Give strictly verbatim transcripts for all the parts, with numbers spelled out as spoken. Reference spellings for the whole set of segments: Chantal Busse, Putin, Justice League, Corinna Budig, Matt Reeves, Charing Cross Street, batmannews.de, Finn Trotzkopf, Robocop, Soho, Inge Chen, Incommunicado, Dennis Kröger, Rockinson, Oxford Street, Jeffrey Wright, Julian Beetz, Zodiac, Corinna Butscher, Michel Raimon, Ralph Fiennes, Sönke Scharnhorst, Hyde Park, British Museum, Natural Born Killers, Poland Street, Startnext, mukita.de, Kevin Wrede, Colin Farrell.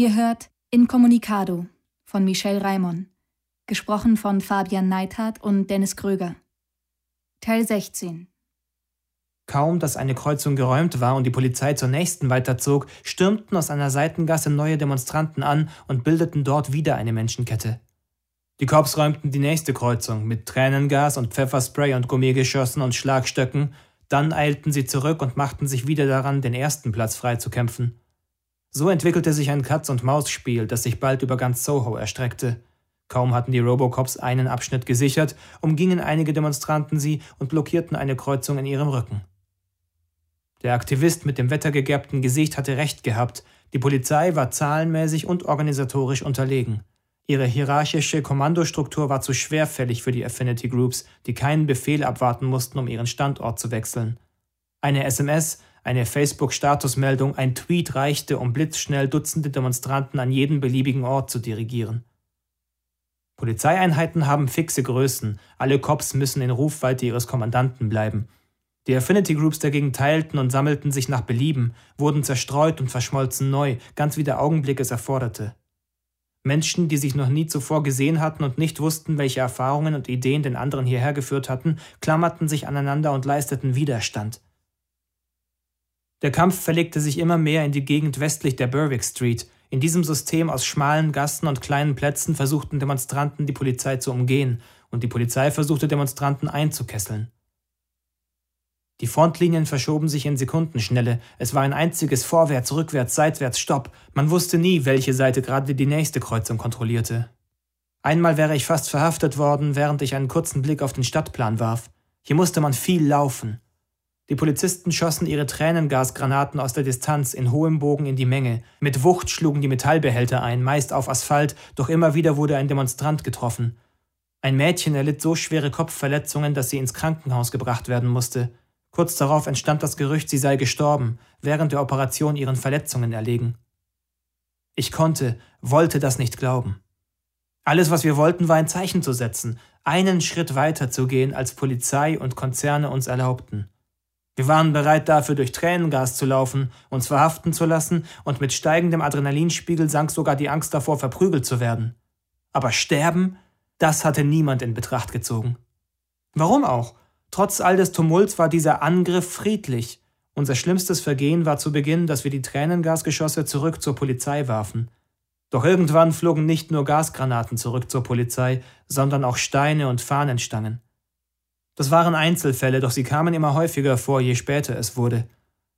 Ihr hört Incommunicado von Michel Raimon, gesprochen von Fabian Neithardt und Dennis Kröger. Teil sechzehn. Kaum, dass eine Kreuzung geräumt war und die Polizei zur nächsten weiterzog, stürmten aus einer Seitengasse neue Demonstranten an und bildeten dort wieder eine Menschenkette. Die Cops räumten die nächste Kreuzung mit Tränengas und Pfefferspray und Gummigeschossen und Schlagstöcken, dann eilten sie zurück und machten sich wieder daran, den ersten Platz freizukämpfen. So entwickelte sich ein Katz-und-Maus-Spiel, das sich bald über ganz Soho erstreckte. Kaum hatten die Robocops einen Abschnitt gesichert, umgingen einige Demonstranten sie und blockierten eine Kreuzung in ihrem Rücken. Der Aktivist mit dem wettergegerbten Gesicht hatte recht gehabt, die Polizei war zahlenmäßig und organisatorisch unterlegen. Ihre hierarchische Kommandostruktur war zu schwerfällig für die Affinity Groups, die keinen Befehl abwarten mussten, um ihren Standort zu wechseln. Eine S M S, eine Facebook-Statusmeldung, ein Tweet reichte, um blitzschnell Dutzende Demonstranten an jeden beliebigen Ort zu dirigieren. Polizeieinheiten haben fixe Größen, alle Cops müssen in Rufweite ihres Kommandanten bleiben. Die Affinity Groups dagegen teilten und sammelten sich nach Belieben, wurden zerstreut und verschmolzen neu, ganz wie der Augenblick es erforderte. Menschen, die sich noch nie zuvor gesehen hatten und nicht wussten, welche Erfahrungen und Ideen den anderen hierher geführt hatten, klammerten sich aneinander und leisteten Widerstand. Der Kampf verlegte sich immer mehr in die Gegend westlich der Berwick Street. In diesem System aus schmalen Gassen und kleinen Plätzen versuchten Demonstranten, die Polizei zu umgehen, und die Polizei versuchte, Demonstranten einzukesseln. Die Frontlinien verschoben sich in Sekundenschnelle. Es war ein einziges Vorwärts, Rückwärts, Seitwärts, Stopp. Man wusste nie, welche Seite gerade die nächste Kreuzung kontrollierte. Einmal wäre ich fast verhaftet worden, während ich einen kurzen Blick auf den Stadtplan warf. Hier musste man viel laufen. Die Polizisten schossen ihre Tränengasgranaten aus der Distanz in hohem Bogen in die Menge. Mit Wucht schlugen die Metallbehälter ein, meist auf Asphalt, doch immer wieder wurde ein Demonstrant getroffen. Ein Mädchen erlitt so schwere Kopfverletzungen, dass sie ins Krankenhaus gebracht werden musste. Kurz darauf entstand das Gerücht, sie sei gestorben, während der Operation ihren Verletzungen erlegen. Ich konnte, wollte das nicht glauben. Alles, was wir wollten, war ein Zeichen zu setzen, einen Schritt weiter zu gehen, als Polizei und Konzerne uns erlaubten. Wir waren bereit dafür, durch Tränengas zu laufen, uns verhaften zu lassen, und mit steigendem Adrenalinspiegel sank sogar die Angst davor, verprügelt zu werden. Aber sterben? Das hatte niemand in Betracht gezogen. Warum auch? Trotz all des Tumults war dieser Angriff friedlich. Unser schlimmstes Vergehen war zu Beginn, dass wir die Tränengasgeschosse zurück zur Polizei warfen. Doch irgendwann flogen nicht nur Gasgranaten zurück zur Polizei, sondern auch Steine und Fahnenstangen. Das waren Einzelfälle, doch sie kamen immer häufiger vor, je später es wurde.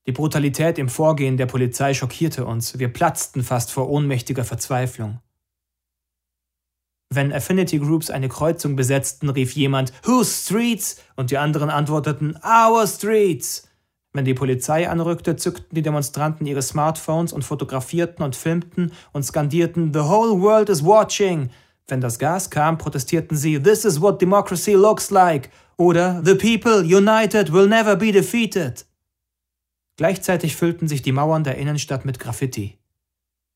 Die Brutalität im Vorgehen der Polizei schockierte uns. Wir platzten fast vor ohnmächtiger Verzweiflung. Wenn Affinity Groups eine Kreuzung besetzten, rief jemand »Whose Streets?« und die anderen antworteten »Our Streets!« Wenn die Polizei anrückte, zückten die Demonstranten ihre Smartphones und fotografierten und filmten und skandierten »The whole world is watching!« Wenn das Gas kam, protestierten sie »This is what democracy looks like!« oder »The people united will never be defeated!« Gleichzeitig füllten sich die Mauern der Innenstadt mit Graffiti.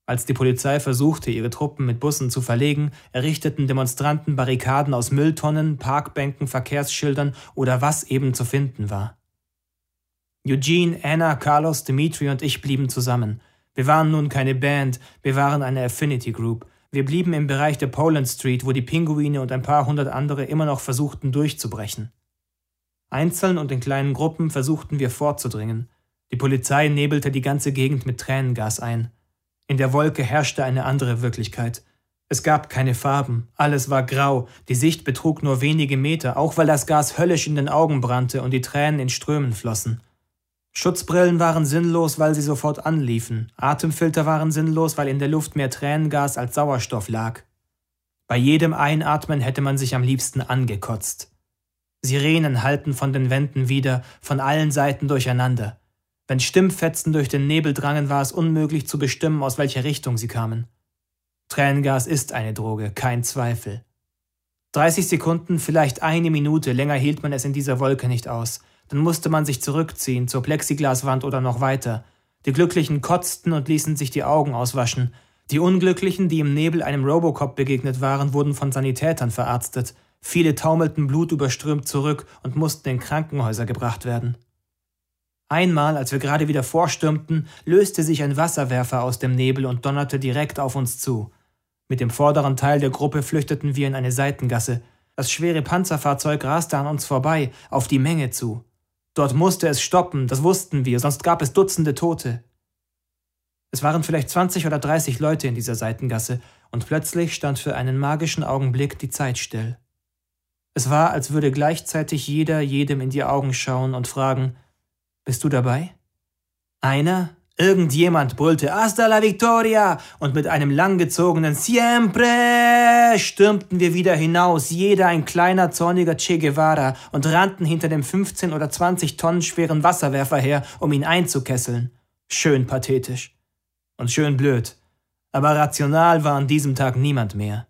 Als die Polizei versuchte, ihre Truppen mit Bussen zu verlegen, errichteten Demonstranten Barrikaden aus Mülltonnen, Parkbänken, Verkehrsschildern oder was eben zu finden war. Eugene, Anna, Carlos, Dimitri und ich blieben zusammen. Wir waren nun keine Band, wir waren eine Affinity Group. Wir blieben im Bereich der Poland Street, wo die Pinguine und ein paar hundert andere immer noch versuchten durchzubrechen. Einzeln und in kleinen Gruppen versuchten wir vorzudringen. Die Polizei nebelte die ganze Gegend mit Tränengas ein. In der Wolke herrschte eine andere Wirklichkeit. Es gab keine Farben, alles war grau, die Sicht betrug nur wenige Meter, auch weil das Gas höllisch in den Augen brannte und die Tränen in Strömen flossen. Schutzbrillen waren sinnlos, weil sie sofort anliefen, Atemfilter waren sinnlos, weil in der Luft mehr Tränengas als Sauerstoff lag. Bei jedem Einatmen hätte man sich am liebsten angekotzt. Sirenen hallten von den Wänden wider, von allen Seiten durcheinander. Wenn Stimmfetzen durch den Nebel drangen, war es unmöglich zu bestimmen, aus welcher Richtung sie kamen. Tränengas ist eine Droge, kein Zweifel. dreißig Sekunden, vielleicht eine Minute, länger hielt man es in dieser Wolke nicht aus. Dann musste man sich zurückziehen, zur Plexiglaswand oder noch weiter. Die Glücklichen kotzten und ließen sich die Augen auswaschen. Die Unglücklichen, die im Nebel einem Robocop begegnet waren, wurden von Sanitätern verarztet. Viele taumelten blutüberströmt zurück und mussten in Krankenhäuser gebracht werden. Einmal, als wir gerade wieder vorstürmten, löste sich ein Wasserwerfer aus dem Nebel und donnerte direkt auf uns zu. Mit dem vorderen Teil der Gruppe flüchteten wir in eine Seitengasse. Das schwere Panzerfahrzeug raste an uns vorbei, auf die Menge zu. Dort musste es stoppen, das wussten wir, sonst gab es Dutzende Tote. Es waren vielleicht zwanzig oder dreißig Leute in dieser Seitengasse, und plötzlich stand für einen magischen Augenblick die Zeit still. Es war, als würde gleichzeitig jeder jedem in die Augen schauen und fragen: Bist du dabei? Einer, irgendjemand brüllte Hasta la Victoria und mit einem langgezogenen Siempre stürmten wir wieder hinaus, jeder ein kleiner zorniger Che Guevara, und rannten hinter dem fünfzehn oder zwanzig Tonnen schweren Wasserwerfer her, um ihn einzukesseln. Schön pathetisch. Und schön blöd. Aber rational war an diesem Tag niemand mehr.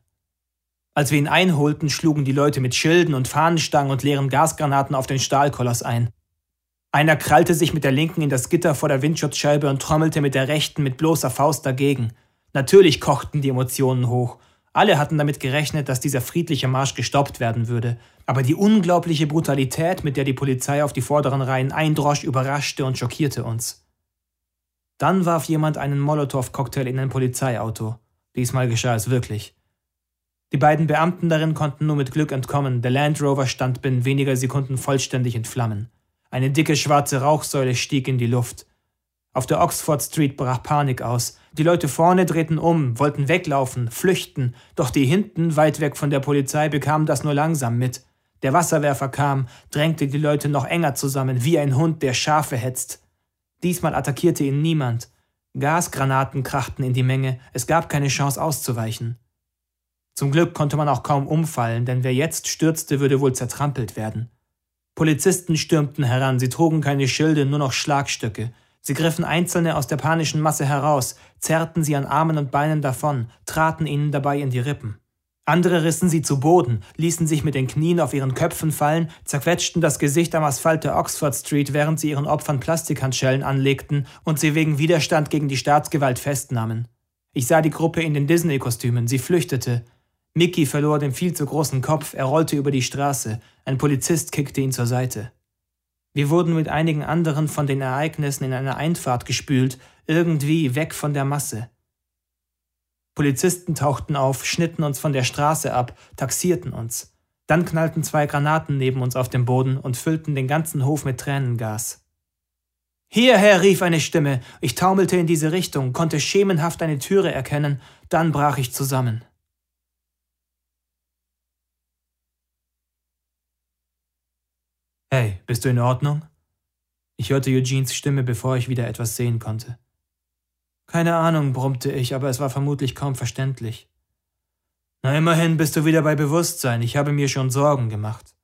Als wir ihn einholten, schlugen die Leute mit Schilden und Fahnenstangen und leeren Gasgranaten auf den Stahlkoloss ein. Einer krallte sich mit der linken in das Gitter vor der Windschutzscheibe und trommelte mit der rechten mit bloßer Faust dagegen. Natürlich kochten die Emotionen hoch. Alle hatten damit gerechnet, dass dieser friedliche Marsch gestoppt werden würde. Aber die unglaubliche Brutalität, mit der die Polizei auf die vorderen Reihen eindrosch, überraschte und schockierte uns. Dann warf jemand einen Molotow-Cocktail in ein Polizeiauto. Diesmal geschah es wirklich. Die beiden Beamten darin konnten nur mit Glück entkommen, der Land Rover stand binnen weniger Sekunden vollständig in Flammen. Eine dicke schwarze Rauchsäule stieg in die Luft. Auf der Oxford Street brach Panik aus. Die Leute vorne drehten um, wollten weglaufen, flüchten, doch die hinten, weit weg von der Polizei, bekamen das nur langsam mit. Der Wasserwerfer kam, drängte die Leute noch enger zusammen, wie ein Hund, der Schafe hetzt. Diesmal attackierte ihn niemand. Gasgranaten krachten in die Menge, es gab keine Chance auszuweichen. Zum Glück konnte man auch kaum umfallen, denn wer jetzt stürzte, würde wohl zertrampelt werden. Polizisten stürmten heran, sie trugen keine Schilde, nur noch Schlagstöcke. Sie griffen Einzelne aus der panischen Masse heraus, zerrten sie an Armen und Beinen davon, traten ihnen dabei in die Rippen. Andere rissen sie zu Boden, ließen sich mit den Knien auf ihren Köpfen fallen, zerquetschten das Gesicht am Asphalt der Oxford Street, während sie ihren Opfern Plastikhandschellen anlegten und sie wegen Widerstand gegen die Staatsgewalt festnahmen. Ich sah die Gruppe in den Disney-Kostümen, sie flüchtete. Mickey verlor den viel zu großen Kopf, er rollte über die Straße, ein Polizist kickte ihn zur Seite. Wir wurden mit einigen anderen von den Ereignissen in eine Einfahrt gespült, irgendwie weg von der Masse. Polizisten tauchten auf, schnitten uns von der Straße ab, taxierten uns. Dann knallten zwei Granaten neben uns auf dem Boden und füllten den ganzen Hof mit Tränengas. »Hierher«, rief eine Stimme. Ich taumelte in diese Richtung, konnte schemenhaft eine Türe erkennen, dann brach ich zusammen. »Hey, bist du in Ordnung?« Ich hörte Eugenes Stimme, bevor ich wieder etwas sehen konnte. »Keine Ahnung«, brummte ich, aber es war vermutlich kaum verständlich. »Na, immerhin bist du wieder bei Bewusstsein. Ich habe mir schon Sorgen gemacht.«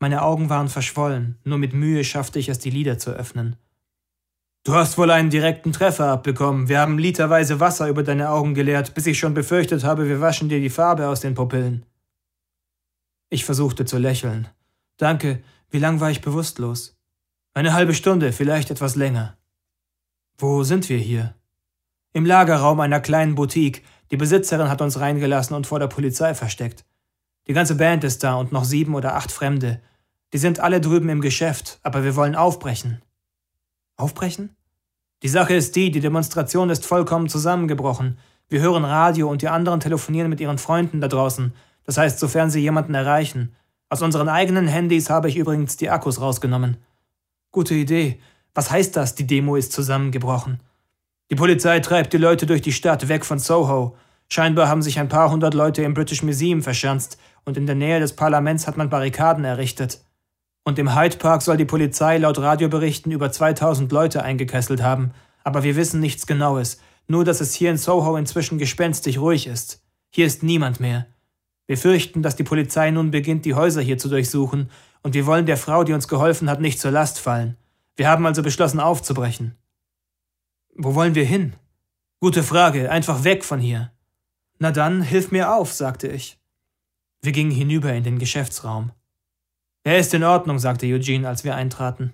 Meine Augen waren verschwollen, nur mit Mühe schaffte ich es, die Lider zu öffnen. »Du hast wohl einen direkten Treffer abbekommen. Wir haben literweise Wasser über deine Augen geleert, bis ich schon befürchtet habe, wir waschen dir die Farbe aus den Pupillen.« Ich versuchte zu lächeln. »Danke. Wie lang war ich bewusstlos?« »Eine halbe Stunde, vielleicht etwas länger.« »Wo sind wir hier?« »Im Lagerraum einer kleinen Boutique. Die Besitzerin hat uns reingelassen und vor der Polizei versteckt. Die ganze Band ist da und noch sieben oder acht Fremde. Die sind alle drüben im Geschäft, aber wir wollen aufbrechen.« »Aufbrechen?« »Die Sache ist die, die Demonstration ist vollkommen zusammengebrochen. Wir hören Radio und die anderen telefonieren mit ihren Freunden da draußen. Das heißt, sofern sie jemanden erreichen. Aus unseren eigenen Handys habe ich übrigens die Akkus rausgenommen.« »Gute Idee. Was heißt das, die Demo ist zusammengebrochen?« »Die Polizei treibt die Leute durch die Stadt, weg von Soho. Scheinbar haben sich ein paar hundert Leute im British Museum verschanzt und in der Nähe des Parlaments hat man Barrikaden errichtet. Und im Hyde Park soll die Polizei laut Radioberichten über zweitausend Leute eingekesselt haben. Aber wir wissen nichts Genaues, nur dass es hier in Soho inzwischen gespenstig ruhig ist. Hier ist niemand mehr. Wir fürchten, dass die Polizei nun beginnt, die Häuser hier zu durchsuchen und wir wollen der Frau, die uns geholfen hat, nicht zur Last fallen. Wir haben also beschlossen, aufzubrechen.« »Wo wollen wir hin?« »Gute Frage, einfach weg von hier.« »Na dann, hilf mir auf«, sagte ich. Wir gingen hinüber in den Geschäftsraum. »Er ist in Ordnung«, sagte Eugene, als wir eintraten.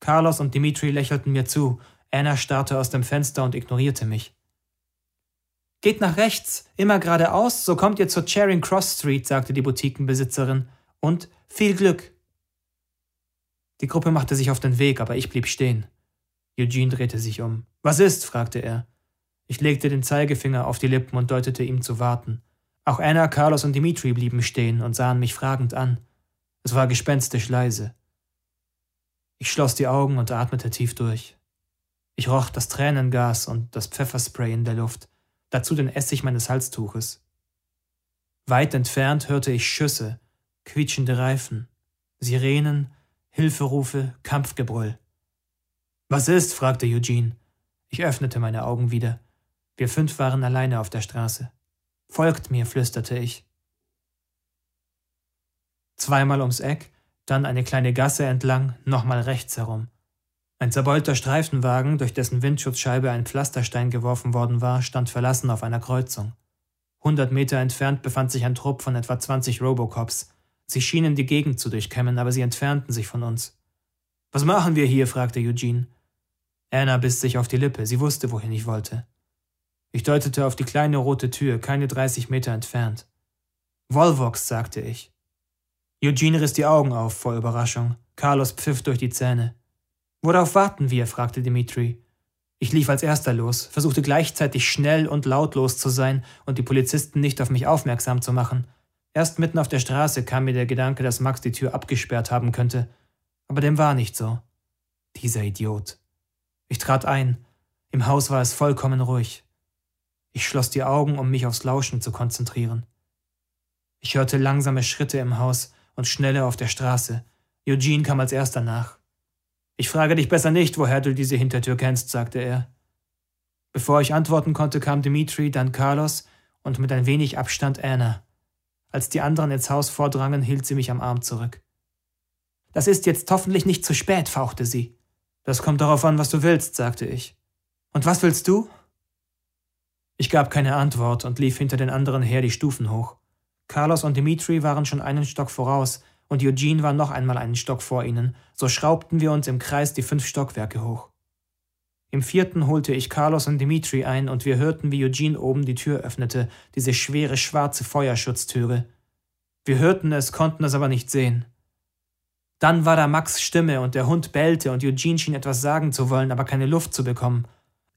Carlos und Dimitri lächelten mir zu, Anna starrte aus dem Fenster und ignorierte mich. »Geht nach rechts, immer geradeaus, so kommt ihr zur Charing Cross Street«, sagte die Boutiquenbesitzerin. »Und viel Glück.« Die Gruppe machte sich auf den Weg, aber ich blieb stehen. Eugene drehte sich um. »Was ist?« fragte er. Ich legte den Zeigefinger auf die Lippen und deutete ihm zu warten. Auch Anna, Carlos und Dimitri blieben stehen und sahen mich fragend an. Es war gespenstisch leise. Ich schloss die Augen und atmete tief durch. Ich roch das Tränengas und das Pfefferspray in der Luft, dazu den Essig meines Halstuches. Weit entfernt hörte ich Schüsse, quietschende Reifen, Sirenen, Hilferufe, Kampfgebrüll. »Was ist?« fragte Eugene. Ich öffnete meine Augen wieder. Wir fünf waren alleine auf der Straße. »Folgt mir«, flüsterte ich. Zweimal ums Eck, dann eine kleine Gasse entlang, nochmal rechts herum. Ein zerbeulter Streifenwagen, durch dessen Windschutzscheibe ein Pflasterstein geworfen worden war, stand verlassen auf einer Kreuzung. Hundert Meter entfernt befand sich ein Trupp von etwa zwanzig Robocops. Sie schienen die Gegend zu durchkämmen, aber sie entfernten sich von uns. »Was machen wir hier?« fragte Eugene. Anna biss sich auf die Lippe, sie wusste, wohin ich wollte. Ich deutete auf die kleine rote Tür, keine dreißig Meter entfernt. »Volvox«, sagte ich. Eugene riss die Augen auf vor Überraschung. Carlos pfiff durch die Zähne. »Worauf warten wir?« fragte Dimitri. Ich lief als erster los, versuchte gleichzeitig schnell und lautlos zu sein und die Polizisten nicht auf mich aufmerksam zu machen. Erst mitten auf der Straße kam mir der Gedanke, dass Max die Tür abgesperrt haben könnte. Aber dem war nicht so. Dieser Idiot. Ich trat ein. Im Haus war es vollkommen ruhig. Ich schloss die Augen, um mich aufs Lauschen zu konzentrieren. Ich hörte langsame Schritte im Haus und schnelle auf der Straße. Eugene kam als erster nach. »Ich frage dich besser nicht, woher du diese Hintertür kennst«, sagte er. Bevor ich antworten konnte, kam Dimitri, dann Carlos und mit ein wenig Abstand Anna. Als die anderen ins Haus vordrangen, hielt sie mich am Arm zurück. »Das ist jetzt hoffentlich nicht zu spät«, fauchte sie. »Das kommt darauf an, was du willst«, sagte ich. »Und was willst du?« Ich gab keine Antwort und lief hinter den anderen her die Stufen hoch. Carlos und Dimitri waren schon einen Stock voraus, und Eugene war noch einmal einen Stock vor ihnen, so schraubten wir uns im Kreis die fünf Stockwerke hoch. Im vierten holte ich Carlos und Dimitri ein und wir hörten, wie Eugene oben die Tür öffnete, diese schwere schwarze Feuerschutztüre. Wir hörten es, konnten es aber nicht sehen. Dann war da Max' Stimme und der Hund bellte und Eugene schien etwas sagen zu wollen, aber keine Luft zu bekommen.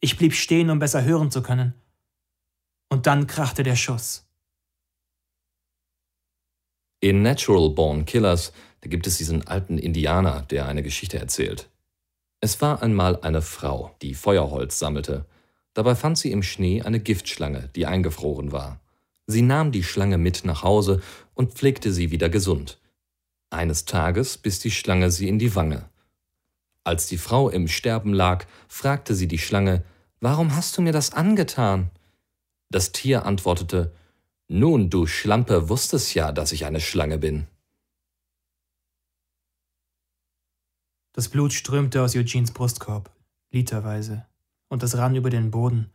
Ich blieb stehen, um besser hören zu können. Und dann krachte der Schuss. In Natural Born Killers, da gibt es diesen alten Indianer, der eine Geschichte erzählt. Es war einmal eine Frau, die Feuerholz sammelte. Dabei fand sie im Schnee eine Giftschlange, die eingefroren war. Sie nahm die Schlange mit nach Hause und pflegte sie wieder gesund. Eines Tages biss die Schlange sie in die Wange. Als die Frau im Sterben lag, fragte sie die Schlange: »Warum hast du mir das angetan?« Das Tier antwortete: »Nun, du Schlampe, wusstest ja, dass ich eine Schlange bin.« Das Blut strömte aus Eugenes Brustkorb, literweise, und das rann über den Boden,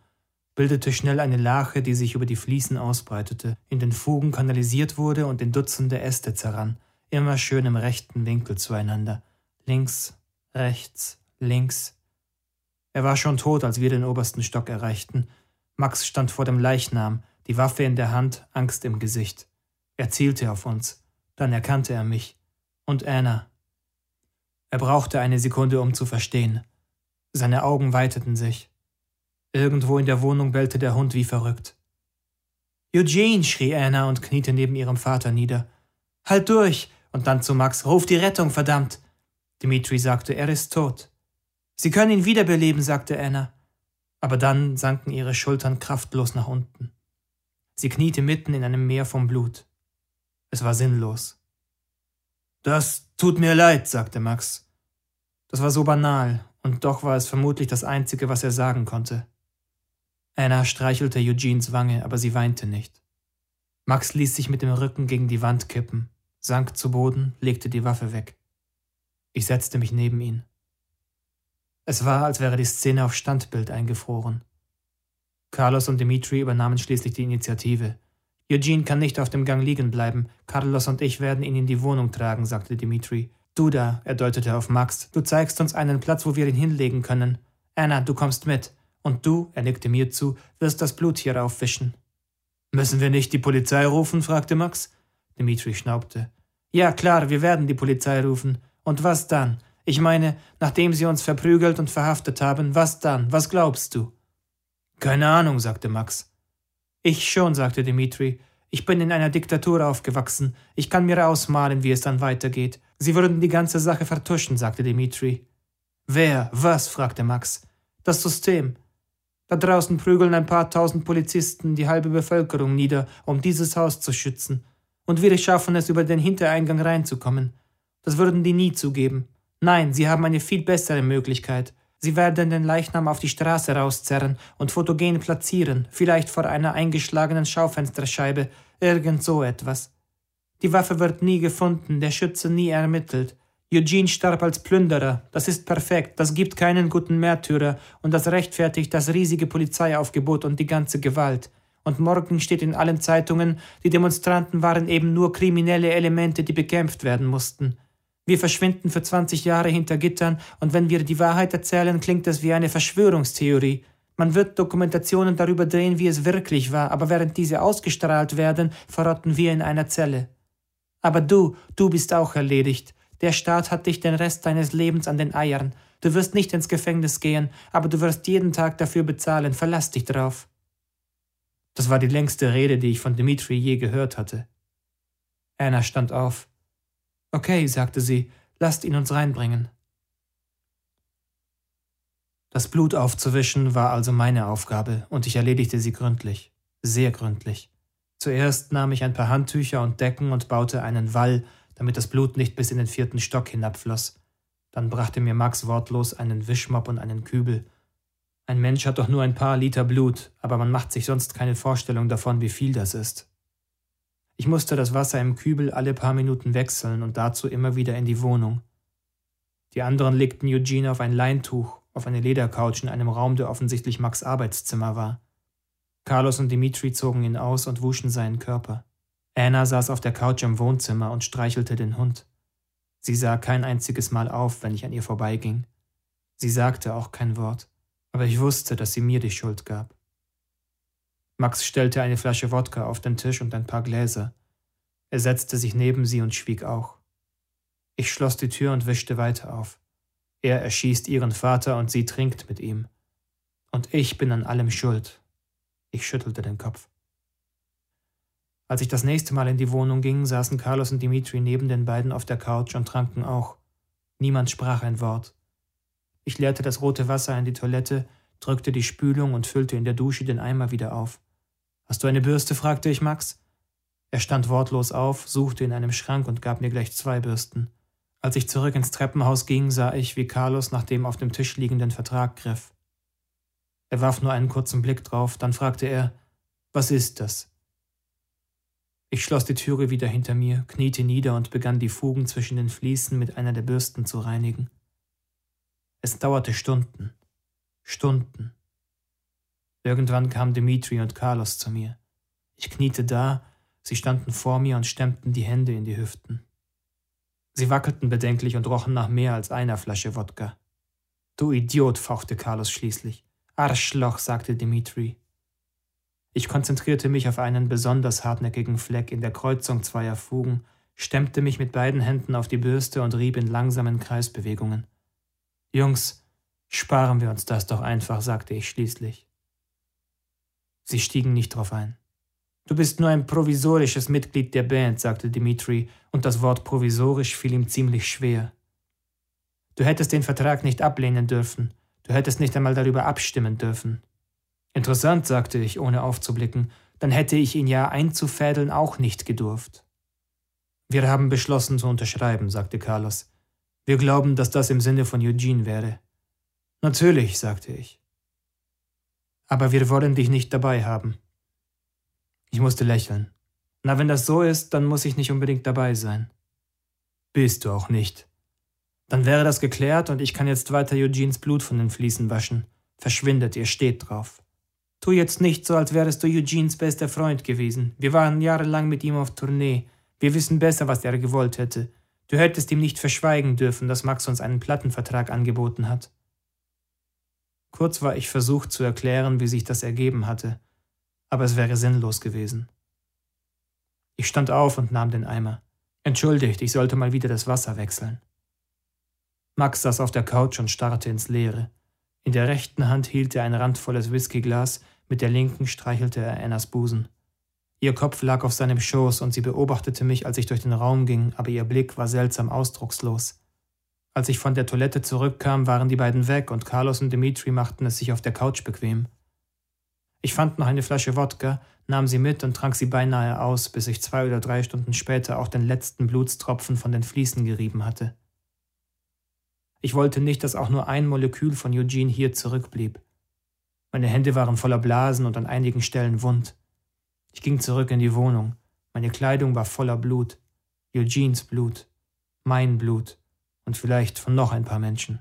bildete schnell eine Lache, die sich über die Fliesen ausbreitete, in den Fugen kanalisiert wurde und in dutzende Äste zerrann, immer schön im rechten Winkel zueinander. Links, rechts, links. Er war schon tot, als wir den obersten Stock erreichten. Max stand vor dem Leichnam, die Waffe in der Hand, Angst im Gesicht. Er zielte auf uns. Dann erkannte er mich. Und Anna. Er brauchte eine Sekunde, um zu verstehen. Seine Augen weiteten sich. Irgendwo in der Wohnung bellte der Hund wie verrückt. »Eugene«, schrie Anna und kniete neben ihrem Vater nieder. »Halt durch!« Und dann zu Max: »Ruf die Rettung, verdammt!« Dimitri sagte, er ist tot. »Sie können ihn wiederbeleben«, sagte Anna. Aber dann sanken ihre Schultern kraftlos nach unten. Sie kniete mitten in einem Meer von Blut. Es war sinnlos. »Das tut mir leid«, sagte Max. Das war so banal, und doch war es vermutlich das Einzige, was er sagen konnte. Anna streichelte Eugenes Wange, aber sie weinte nicht. Max ließ sich mit dem Rücken gegen die Wand kippen, sank zu Boden, legte die Waffe weg. Ich setzte mich neben ihn. Es war, als wäre die Szene auf Standbild eingefroren. Carlos und Dimitri übernahmen schließlich die Initiative. »Eugene kann nicht auf dem Gang liegen bleiben. Carlos und ich werden ihn in die Wohnung tragen«, sagte Dimitri. »Du da«, er deutete auf Max, »du zeigst uns einen Platz, wo wir ihn hinlegen können. Anna, du kommst mit. Und du«, er nickte mir zu, »wirst das Blut hier aufwischen.« »Müssen wir nicht die Polizei rufen?« fragte Max. Dimitri schnaubte. »Ja, klar, wir werden die Polizei rufen. Und was dann? Ich meine, nachdem sie uns verprügelt und verhaftet haben, was dann? Was glaubst du? Keine Ahnung, sagte Max. Ich schon, sagte Dimitri. Ich bin in einer Diktatur aufgewachsen. Ich kann mir ausmalen, wie es dann weitergeht. Sie würden die ganze Sache vertuschen, sagte Dimitri. Wer? Was? Fragte Max. Das System. Da draußen prügeln ein paar tausend Polizisten die halbe Bevölkerung nieder, um dieses Haus zu schützen. Und wir schaffen es, über den Hintereingang reinzukommen. Das würden die nie zugeben. Nein, sie haben eine viel bessere Möglichkeit. Sie werden den Leichnam auf die Straße rauszerren und fotogen platzieren, vielleicht vor einer eingeschlagenen Schaufensterscheibe, irgend so etwas. Die Waffe wird nie gefunden, der Schütze nie ermittelt. Eugene starb als Plünderer, das ist perfekt, das gibt keinen guten Märtyrer und das rechtfertigt das riesige Polizeiaufgebot und die ganze Gewalt. Und morgen steht in allen Zeitungen, die Demonstranten waren eben nur kriminelle Elemente, die bekämpft werden mussten. Wir verschwinden für zwanzig Jahre hinter Gittern und wenn wir die Wahrheit erzählen, klingt es wie eine Verschwörungstheorie. Man wird Dokumentationen darüber drehen, wie es wirklich war, aber während diese ausgestrahlt werden, verrotten wir in einer Zelle. Aber du, du bist auch erledigt. Der Staat hat dich den Rest deines Lebens an den Eiern. Du wirst nicht ins Gefängnis gehen, aber du wirst jeden Tag dafür bezahlen. Verlass dich drauf. Das war die längste Rede, die ich von Dimitri je gehört hatte. Anna stand auf. Okay, sagte sie, lasst ihn uns reinbringen. Das Blut aufzuwischen war also meine Aufgabe und ich erledigte sie gründlich, sehr gründlich. Zuerst nahm ich ein paar Handtücher und Decken und baute einen Wall, damit das Blut nicht bis in den vierten Stock hinabfloss. Dann brachte mir Max wortlos einen Wischmopp und einen Kübel. Ein Mensch hat doch nur ein paar Liter Blut, aber man macht sich sonst keine Vorstellung davon, wie viel das ist. Ich musste das Wasser im Kübel alle paar Minuten wechseln und dazu immer wieder in die Wohnung. Die anderen legten Eugene auf ein Leintuch, auf eine Ledercouch in einem Raum, der offensichtlich Max' Arbeitszimmer war. Carlos und Dimitri zogen ihn aus und wuschen seinen Körper. Anna saß auf der Couch im Wohnzimmer und streichelte den Hund. Sie sah kein einziges Mal auf, wenn ich an ihr vorbeiging. Sie sagte auch kein Wort, aber ich wusste, dass sie mir die Schuld gab. Max stellte eine Flasche Wodka auf den Tisch und ein paar Gläser. Er setzte sich neben sie und schwieg auch. Ich schloss die Tür und wischte weiter auf. Er erschießt ihren Vater und sie trinkt mit ihm. Und ich bin an allem schuld. Ich schüttelte den Kopf. Als ich das nächste Mal in die Wohnung ging, saßen Carlos und Dimitri neben den beiden auf der Couch und tranken auch. Niemand sprach ein Wort. Ich leerte das rote Wasser in die Toilette, drückte die Spülung und füllte in der Dusche den Eimer wieder auf. »Hast du eine Bürste?« fragte ich Max. Er stand wortlos auf, suchte in einem Schrank und gab mir gleich zwei Bürsten. Als ich zurück ins Treppenhaus ging, sah ich, wie Carlos nach dem auf dem Tisch liegenden Vertrag griff. Er warf nur einen kurzen Blick drauf, dann fragte er, »Was ist das?« Ich schloss die Türe wieder hinter mir, kniete nieder und begann die Fugen zwischen den Fliesen mit einer der Bürsten zu reinigen. Es dauerte Stunden. Stunden. Irgendwann kamen Dimitri und Carlos zu mir. Ich kniete da, sie standen vor mir und stemmten die Hände in die Hüften. Sie wackelten bedenklich und rochen nach mehr als einer Flasche Wodka. »Du Idiot«, fauchte Carlos schließlich. »Arschloch«, sagte Dimitri. Ich konzentrierte mich auf einen besonders hartnäckigen Fleck in der Kreuzung zweier Fugen, stemmte mich mit beiden Händen auf die Bürste und rieb in langsamen Kreisbewegungen. »Jungs, sparen wir uns das doch einfach«, sagte ich schließlich. Sie stiegen nicht drauf ein. »Du bist nur ein provisorisches Mitglied der Band«, sagte Dimitri, und das Wort provisorisch fiel ihm ziemlich schwer. »Du hättest den Vertrag nicht ablehnen dürfen, du hättest nicht einmal darüber abstimmen dürfen.« »Interessant«, sagte ich, ohne aufzublicken, »dann hätte ich ihn ja einzufädeln auch nicht gedurft.« »Wir haben beschlossen zu unterschreiben«, sagte Carlos. »Wir glauben, dass das im Sinne von Eugene wäre.« »Natürlich«, sagte ich. »Aber wir wollen dich nicht dabei haben.« Ich musste lächeln. »Na, wenn das so ist, dann muss ich nicht unbedingt dabei sein.« »Bist du auch nicht.« »Dann wäre das geklärt und ich kann jetzt weiter Eugenes Blut von den Fliesen waschen. Verschwindet, ihr steht drauf.« »Tu jetzt nicht so, als wärest du Eugenes bester Freund gewesen. Wir waren jahrelang mit ihm auf Tournee. Wir wissen besser, was er gewollt hätte. Du hättest ihm nicht verschweigen dürfen, dass Max uns einen Plattenvertrag angeboten hat.« Kurz war ich versucht zu erklären, wie sich das ergeben hatte, aber es wäre sinnlos gewesen. Ich stand auf und nahm den Eimer. »Entschuldigt, ich sollte mal wieder das Wasser wechseln.« Max saß auf der Couch und starrte ins Leere. In der rechten Hand hielt er ein randvolles Whiskyglas, mit der linken streichelte er Annas Busen. Ihr Kopf lag auf seinem Schoß und sie beobachtete mich, als ich durch den Raum ging, aber ihr Blick war seltsam ausdruckslos. Als ich von der Toilette zurückkam, waren die beiden weg und Carlos und Dimitri machten es sich auf der Couch bequem. Ich fand noch eine Flasche Wodka, nahm sie mit und trank sie beinahe aus, bis ich zwei oder drei Stunden später auch den letzten Blutstropfen von den Fliesen gerieben hatte. Ich wollte nicht, dass auch nur ein Molekül von Eugene hier zurückblieb. Meine Hände waren voller Blasen und an einigen Stellen wund. Ich ging zurück in die Wohnung. Meine Kleidung war voller Blut. Eugenes Blut. Mein Blut. Und vielleicht von noch ein paar Menschen.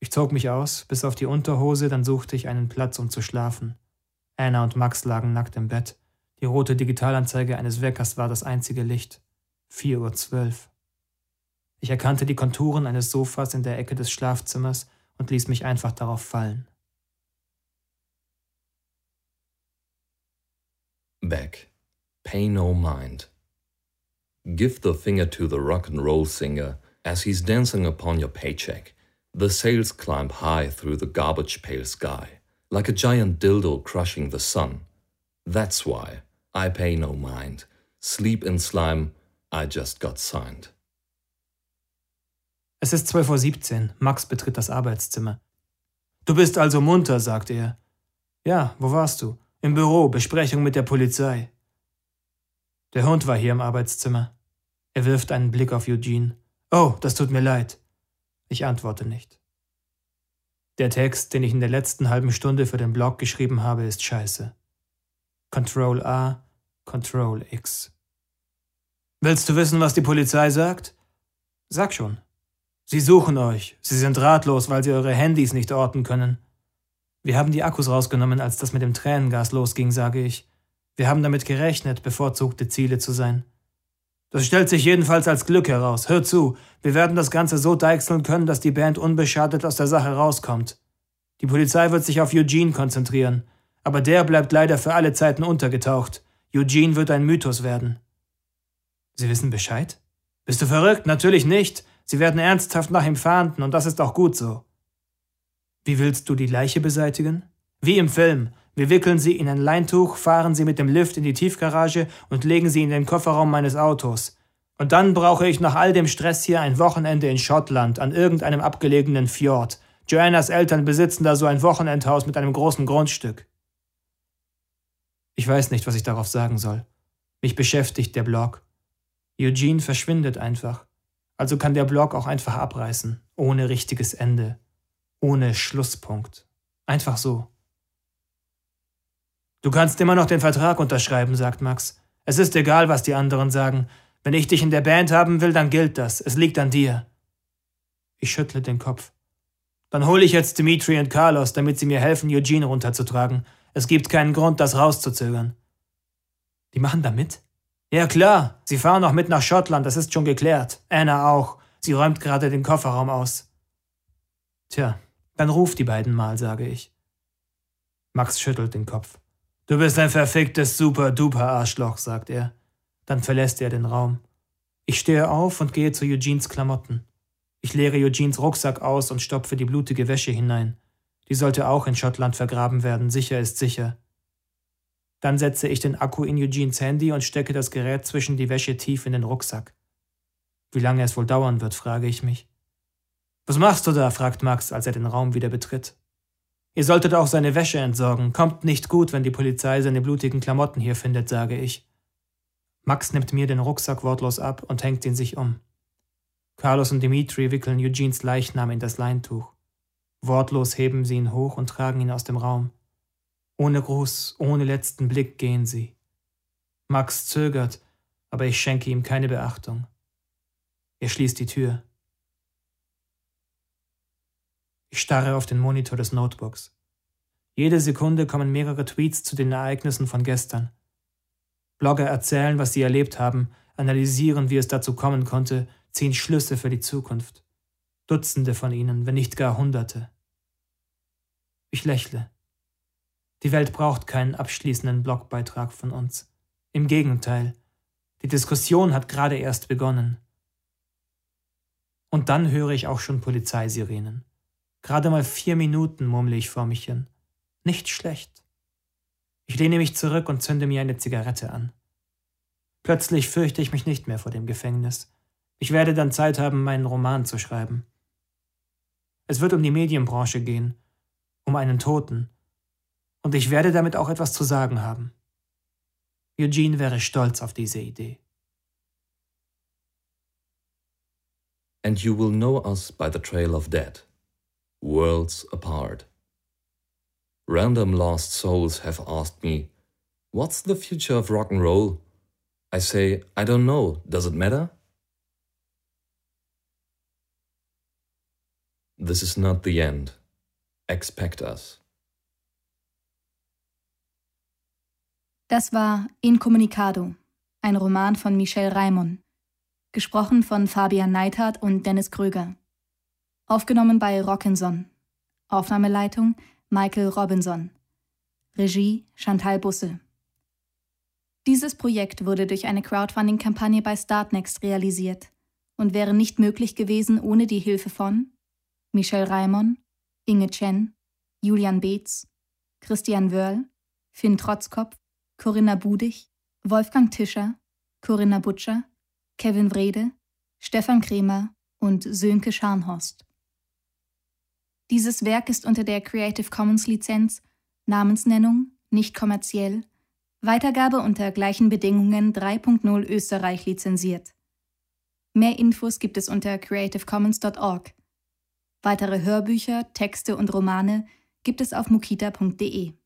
Ich zog mich aus, bis auf die Unterhose, dann suchte ich einen Platz, um zu schlafen. Anna und Max lagen nackt im Bett. Die rote Digitalanzeige eines Weckers war das einzige Licht. Vier Uhr zwölf. Ich erkannte die Konturen eines Sofas in der Ecke des Schlafzimmers und ließ mich einfach darauf fallen. Beck. Pay no mind. Give the finger to the rock and roll singer as he's dancing upon your paycheck. The sails climb high through the garbage-pail sky, like a giant dildo crushing the sun. That's why I pay no mind. Sleep in slime, I just got signed. Es ist zwölf Uhr siebzehn, Max betritt das Arbeitszimmer. Du bist also munter, sagt er. Ja, wo warst du? Im Büro, Besprechung mit der Polizei. Der Hund war hier im Arbeitszimmer. Er wirft einen Blick auf Eugene. Oh, das tut mir leid. Ich antworte nicht. Der Text, den ich in der letzten halben Stunde für den Blog geschrieben habe, ist scheiße. Control A, Control X. Willst du wissen, was die Polizei sagt? Sag schon. Sie suchen euch. Sie sind ratlos, weil sie eure Handys nicht orten können. Wir haben die Akkus rausgenommen, als das mit dem Tränengas losging, sage ich. Wir haben damit gerechnet, bevorzugte Ziele zu sein. Das stellt sich jedenfalls als Glück heraus. Hör zu, wir werden das Ganze so deichseln können, dass die Band unbeschadet aus der Sache rauskommt. Die Polizei wird sich auf Eugene konzentrieren, aber der bleibt leider für alle Zeiten untergetaucht. Eugene wird ein Mythos werden. Sie wissen Bescheid? Bist du verrückt? Natürlich nicht. Sie werden ernsthaft nach ihm fahnden und das ist auch gut so. Wie willst du die Leiche beseitigen? Wie im Film. Wir wickeln sie in ein Leintuch, fahren sie mit dem Lift in die Tiefgarage und legen sie in den Kofferraum meines Autos. Und dann brauche ich nach all dem Stress hier ein Wochenende in Schottland, an irgendeinem abgelegenen Fjord. Joannas Eltern besitzen da so ein Wochenendhaus mit einem großen Grundstück. Ich weiß nicht, was ich darauf sagen soll. Mich beschäftigt der Blog. Eugene verschwindet einfach. Also kann der Blog auch einfach abreißen. Ohne richtiges Ende. Ohne Schlusspunkt. Einfach so. Du kannst immer noch den Vertrag unterschreiben, sagt Max. Es ist egal, was die anderen sagen. Wenn ich dich in der Band haben will, dann gilt das. Es liegt an dir. Ich schüttle den Kopf. Dann hole ich jetzt Dimitri und Carlos, damit sie mir helfen, Eugene runterzutragen. Es gibt keinen Grund, das rauszuzögern. Die machen da mit? Ja, klar. Sie fahren auch mit nach Schottland, das ist schon geklärt. Anna auch. Sie räumt gerade den Kofferraum aus. Tja, dann ruf die beiden mal, sage ich. Max schüttelt den Kopf. Du bist ein verficktes Super-Duper-Arschloch, sagt er. Dann verlässt er den Raum. Ich stehe auf und gehe zu Eugenes Klamotten. Ich leere Eugenes Rucksack aus und stopfe die blutige Wäsche hinein. Die sollte auch in Schottland vergraben werden, sicher ist sicher. Dann setze ich den Akku in Eugenes Handy und stecke das Gerät zwischen die Wäsche tief in den Rucksack. Wie lange es wohl dauern wird, frage ich mich. Was machst du da? Fragt Max, als er den Raum wieder betritt. Ihr solltet auch seine Wäsche entsorgen. Kommt nicht gut, wenn die Polizei seine blutigen Klamotten hier findet, sage ich. Max nimmt mir den Rucksack wortlos ab und hängt ihn sich um. Carlos und Dimitri wickeln Eugenes Leichnam in das Leintuch. Wortlos heben sie ihn hoch und tragen ihn aus dem Raum. Ohne Gruß, ohne letzten Blick gehen sie. Max zögert, aber ich schenke ihm keine Beachtung. Er schließt die Tür. Ich starre auf den Monitor des Notebooks. Jede Sekunde kommen mehrere Tweets zu den Ereignissen von gestern. Blogger erzählen, was sie erlebt haben, analysieren, wie es dazu kommen konnte, ziehen Schlüsse für die Zukunft. Dutzende von ihnen, wenn nicht gar Hunderte. Ich lächle. Die Welt braucht keinen abschließenden Blogbeitrag von uns. Im Gegenteil, die Diskussion hat gerade erst begonnen. Und dann höre ich auch schon Polizeisirenen. Gerade mal vier Minuten, murmle ich vor mich hin. Nicht schlecht. Ich lehne mich zurück und zünde mir eine Zigarette an. Plötzlich fürchte ich mich nicht mehr vor dem Gefängnis. Ich werde dann Zeit haben, meinen Roman zu schreiben. Es wird um die Medienbranche gehen, um einen Toten. Und ich werde damit auch etwas zu sagen haben. Eugene wäre stolz auf diese Idee. And you will know us by the trail of dead, worlds apart. Random lost souls have asked me, what's the future of rock and roll? I say, I don't know, does it matter? This is not the end. Expect us. Das war Incommunicado, ein Roman von Michel Raimon, gesprochen von Fabian Neithardt und Dennis Kröger. Aufgenommen bei Rockinson. Aufnahmeleitung Michael Robinson. Regie Chantal Busse. Dieses Projekt wurde durch eine Crowdfunding-Kampagne bei Startnext realisiert und wäre nicht möglich gewesen ohne die Hilfe von Michel Raimon, Inge Chen, Julian Beetz, Christian Wörl, Finn Trotzkopf, Corinna Budig, Wolfgang Tischer, Corinna Butscher, Kevin Wrede, Stefan Kremer und Sönke Scharnhorst. Dieses Werk ist unter der Creative Commons Lizenz, Namensnennung, nicht kommerziell, Weitergabe unter gleichen Bedingungen drei Punkt null Österreich lizenziert. Mehr Infos gibt es unter creative commons dot org. Weitere Hörbücher, Texte und Romane gibt es auf mukita dot de.